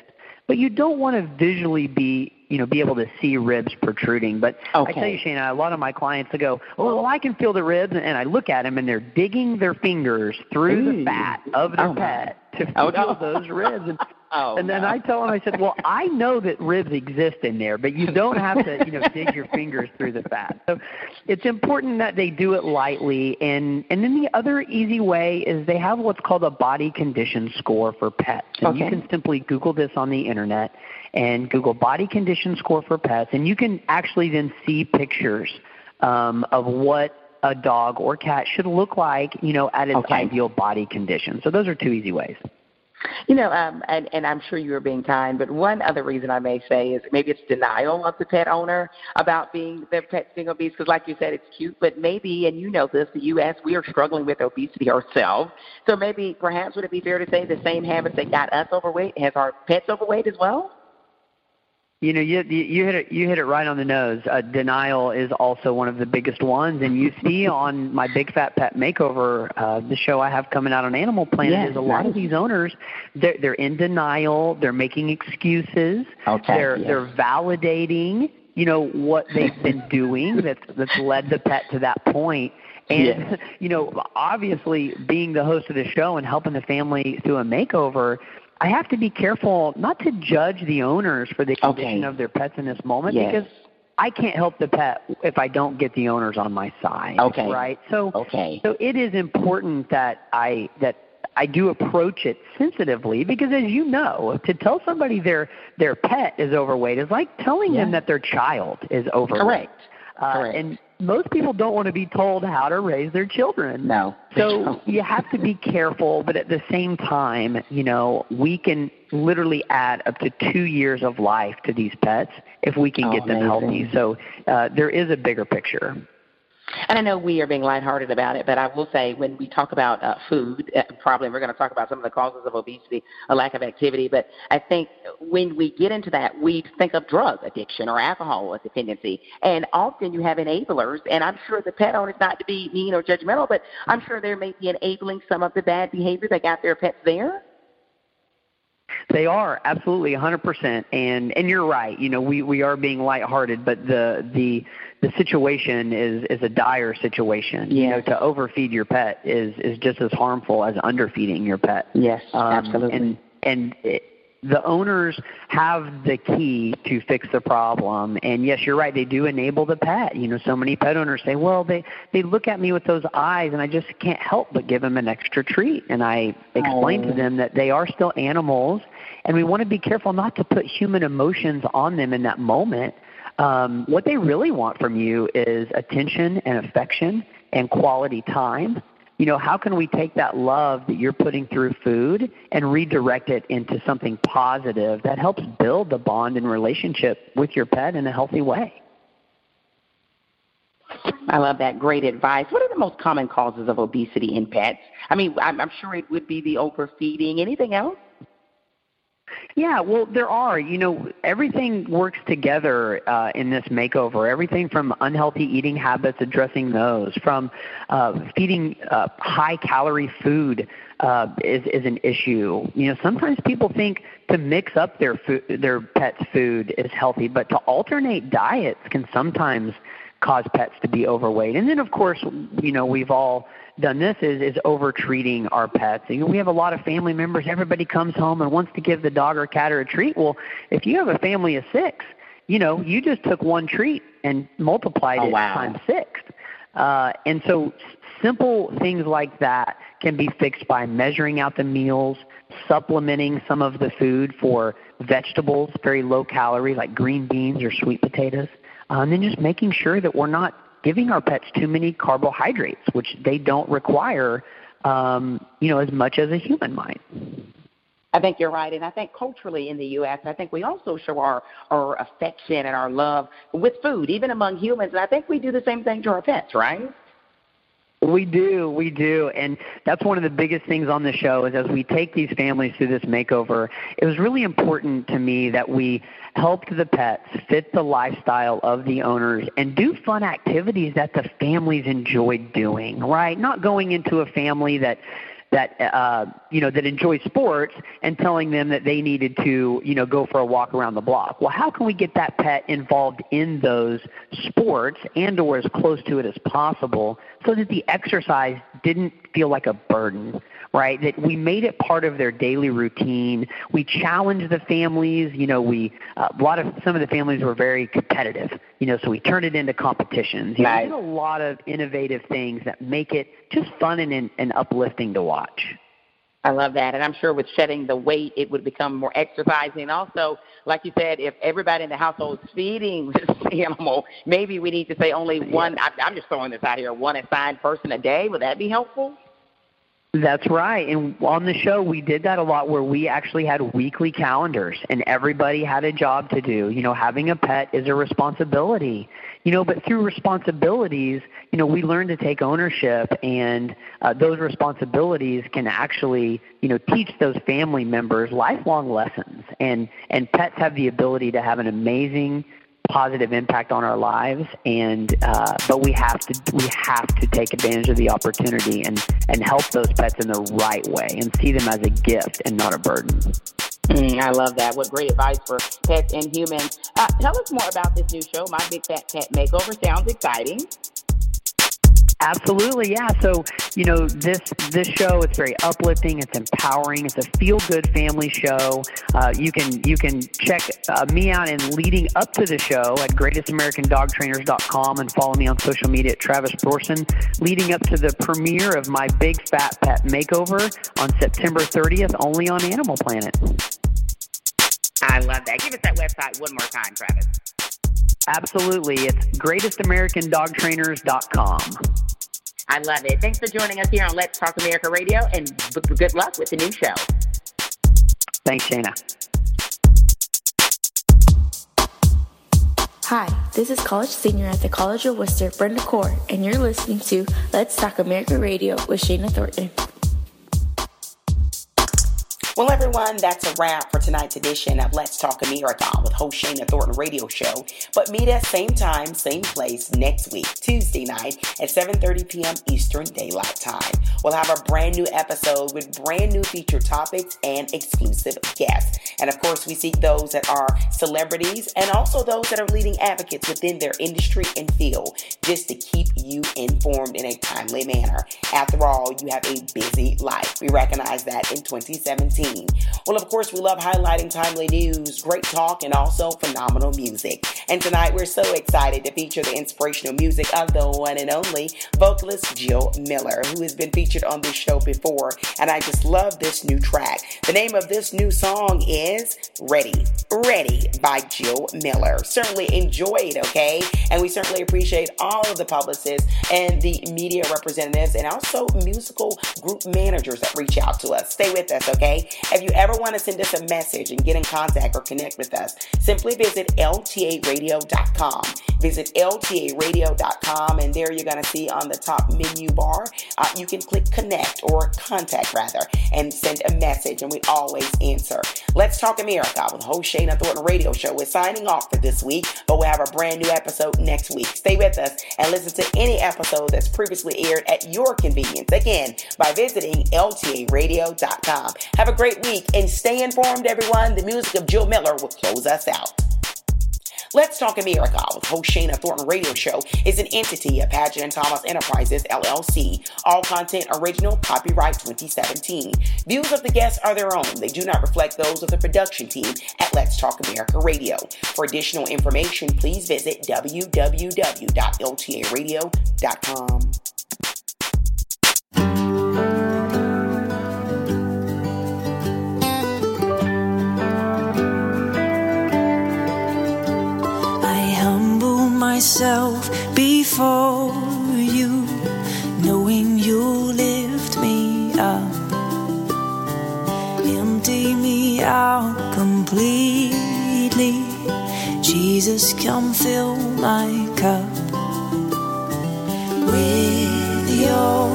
but you don't want to visually be able to see ribs protruding. But I tell you, Shana, a lot of my clients, they go, oh, well, I can feel the ribs, and I look at them, and they're digging their fingers through the fat of their pet to feel those ribs. And, then I tell them, I said, well, I know that ribs exist in there, but you don't have to, dig your fingers through the fat. So it's important that they do it lightly. And then the other easy way is they have what's called a body condition score for pets. And you can simply Google this on the Internet. And Google body condition score for pets, and you can actually then see pictures of what a dog or cat should look like, at its ideal body condition. So those are two easy ways. And I'm sure you are being kind, but one other reason I may say is maybe it's denial of the pet owner about being their pet being obese, because like you said, it's cute, but maybe, and you know this, the U.S., we are struggling with obesity ourselves. So maybe, perhaps, would it be fair to say the same habits that got us overweight has our pets overweight as well? You hit it right on the nose. Denial is also one of the biggest ones, and you see on My Big Fat Pet Makeover, the show I have coming out on Animal Planet, is a lot of these owners, they're in denial, they're making excuses, they're validating, what they've been doing that's led the pet to that point. And, obviously being the host of the show and helping the family through a makeover, I have to be careful not to judge the owners for the condition of their pets in this moment because I can't help the pet if I don't get the owners on my side, right? So, so it is important that I do approach it sensitively because, as you know, to tell somebody their pet is overweight is like telling them that their child is overweight. Correct. And most people don't want to be told how to raise their children. No. So you have to be careful, but at the same time, we can literally add up to 2 years of life to these pets if we can get them healthy. So there is a bigger picture. And I know we are being lighthearted about it, but I will say when we talk about food, probably we're going to talk about some of the causes of obesity, a lack of activity, but I think when we get into that, we think of drug addiction or alcohol dependency, and often you have enablers, and I'm sure the pet owner is not to be mean or judgmental, but I'm sure there may be enabling some of the bad behavior that got their pets there. They are, absolutely, 100%. And you're right, we are being lighthearted, but the situation is a dire situation. Yeah. To overfeed your pet is just as harmful as underfeeding your pet. Yes, absolutely. And the owners have the key to fix the problem. And yes, you're right, they do enable the pet. So many pet owners say, well, they look at me with those eyes and I just can't help but give them an extra treat. And I explain to them that they are still animals and we want to be careful not to put human emotions on them in that moment. What they really want from you is attention and affection and quality time. How can we take that love that you're putting through food and redirect it into something positive that helps build the bond and relationship with your pet in a healthy way? I love that. Great advice. What are the most common causes of obesity in pets? I mean, I'm sure it would be the overfeeding. Anything else? Yeah, well, there are. Everything works together in this makeover. Everything from unhealthy eating habits, addressing those, from feeding high-calorie food is an issue. Sometimes people think to mix up their pet's food is healthy, but to alternate diets can sometimes cause pets to be overweight. And then, of course, we've all done this is over-treating our pets. We have a lot of family members. Everybody comes home and wants to give the dog or cat or a treat. Well, if you have a family of six, you just took one treat and multiplied it times six. And so simple things like that can be fixed by measuring out the meals, supplementing some of the food for vegetables, very low calorie, like green beans or sweet potatoes, and then just making sure that we're not giving our pets too many carbohydrates, which they don't require, as much as a human might. I think you're right. And I think culturally in the U.S., I think we also show our affection and our love with food, even among humans. And I think we do the same thing to our pets, right? We do. And that's one of the biggest things on the show is as we take these families through this makeover, it was really important to me that we helped the pets fit the lifestyle of the owners and do fun activities that the families enjoyed doing, right? Not going into a family that enjoy sports and telling them that they needed to, go for a walk around the block. Well, how can we get that pet involved in those sports and or as close to it as possible so that the exercise didn't feel like a burden, right? That we made it part of their daily routine. We challenged the families. Some of the families were very competitive, so we turned it into competitions. Nice. We did a lot of innovative things that make it just fun and uplifting to watch. I love that. And I'm sure with shedding the weight, it would become more exercising. Also, like you said, if everybody in the household is feeding this animal, maybe we need to say only one, I'm just throwing this out here, one assigned person a day. Would that be helpful? That's right. And on the show, we did that a lot where we actually had weekly calendars and everybody had a job to do. Having a pet is a responsibility, but through responsibilities, we learn to take ownership and those responsibilities can actually, teach those family members lifelong lessons. And pets have the ability to have an amazing positive impact on our lives, and but we have to take advantage of the opportunity and help those pets in the right way and see them as a gift and not a burden. I love that. What great advice for pets and humans. Tell us more about this new show, My Big Fat Pet Makeover. Sounds exciting. Absolutely, yeah. So, this show, it's very uplifting, it's empowering, it's a feel-good family show. You can check me out and leading up to the show at greatestamericandogtrainers.com and follow me on social media at Travis Brorsen. Leading up to the premiere of My Big Fat Pet Makeover on September 30th, only on Animal Planet. I love that. Give us that website one more time, Travis. Absolutely. It's greatestamericandogtrainers.com. I love it. Thanks for joining us here on Let's Talk America Radio, and good luck with the new show. Thanks, Shana. Hi, this is college senior at the College of Worcester, Brenda Core, and you're listening to Let's Talk America Radio with Shana Thornton. Well, everyone, that's a wrap for tonight's edition of Let's Talk America with host Shana Thornton Radio Show. But meet us same time, same place next week, Tuesday night at 7:30 p.m. Eastern Daylight Time. We'll have a brand new episode with brand new featured topics and exclusive guests. And, of course, we seek those that are celebrities and also those that are leading advocates within their industry and field just to keep you informed in a timely manner. After all, you have a busy life. We recognize that in 2017. Well, of course, we love highlighting timely news, great talk, and also phenomenal music. And tonight, we're so excited to feature the inspirational music of the one and only vocalist Jill Miller, who has been featured on this show before. And I just love this new track. The name of this new song is Ready by Jill Miller. Certainly enjoy it, okay? And we certainly appreciate all of the publicists and the media representatives and also musical group managers that reach out to us. Stay with us, okay? If you ever want to send us a message and get in contact or connect with us, simply visit ltaradio.com. Visit ltaradio.com, and there you're going to see on the top menu bar, you can click connect or contact, rather, and send a message, and we always answer. Let's Talk America with host Shana Thornton Radio Show is signing off for this week, but we'll have a brand new episode next week. Stay with us and listen to any episode that's previously aired at your convenience, again, by visiting ltaradio.com. Have a great week and stay informed, everyone. The music of Jill Miller will close us out. Let's Talk America with host Shana Thornton Radio Show is an entity of Padgett and Thomas Enterprises, LLC. All content original, copyright 2017. Views of the guests are their own. They do not reflect those of the production team at Let's Talk America Radio. For additional information, please visit www.ltaradio.com. Myself before you, knowing you lift me up, empty me out completely. Jesus, come fill my cup with your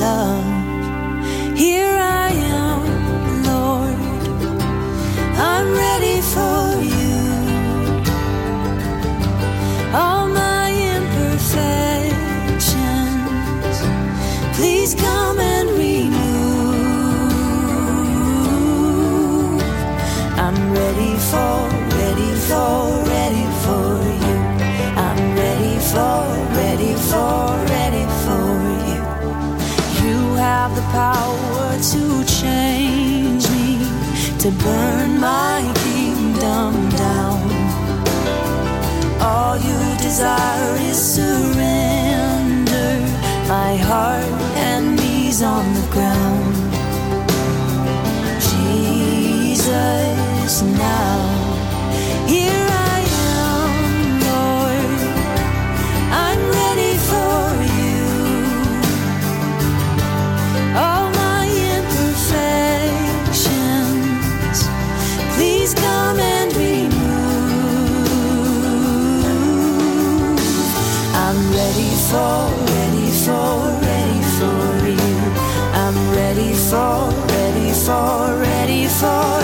love. Here I am, Lord, I'm ready for you. All my imperfections, please come and remove. I'm ready for, ready for, ready for you. I'm ready for, ready for, ready for you. You have the power to change me, to burn my kingdom down. All you desire is surrender, my heart and knees on the ground. Jesus, now, here I am, Lord, I'm ready for you. All my imperfections, please come and remove. I'm ready for, ready for, ready for you. I'm ready for, ready for, ready for